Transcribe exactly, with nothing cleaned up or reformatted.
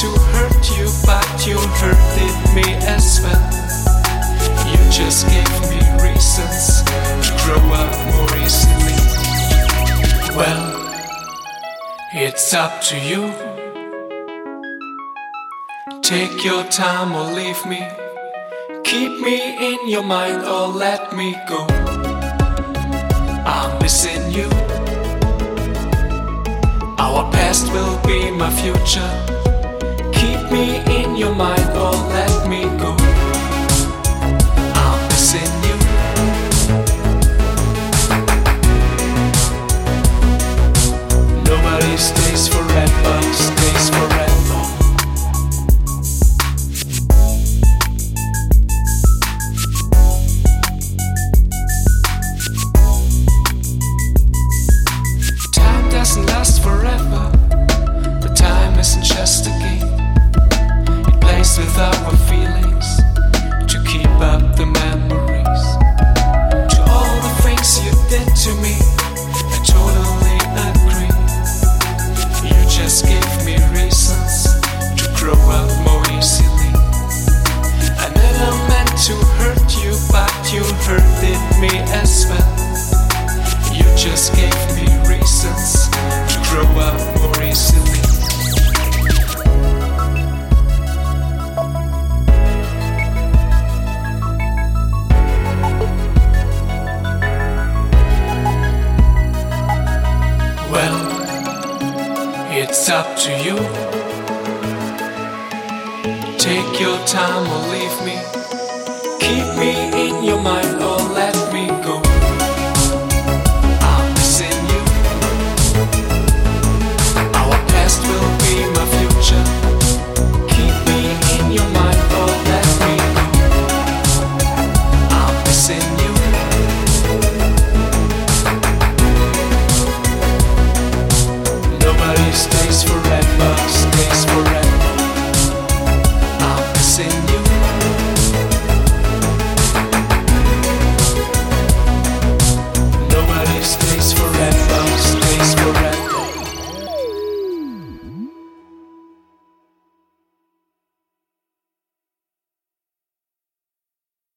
to hurt you, but you hurted me as well. You just gave me reasons to grow up more easily. Well, it's up to you. Take your time or leave me. Keep me in your mind or let me go. I'm missing you. Our past will be my future. Keep me in your mind or let me go. I'm missing you. Nobody stays forever, stays forever. Time doesn't last forever, but time isn't just a game. It plays with our feelings to keep up the memories. To all the things you did to me, I totally agree. You just gave me reasons to grow up more easily. I never meant to hurt you, but you hurted me as well. You just gave me reasons to grow up more easily. Well, it's up to you. Take your time or leave me. Keep me in your mind.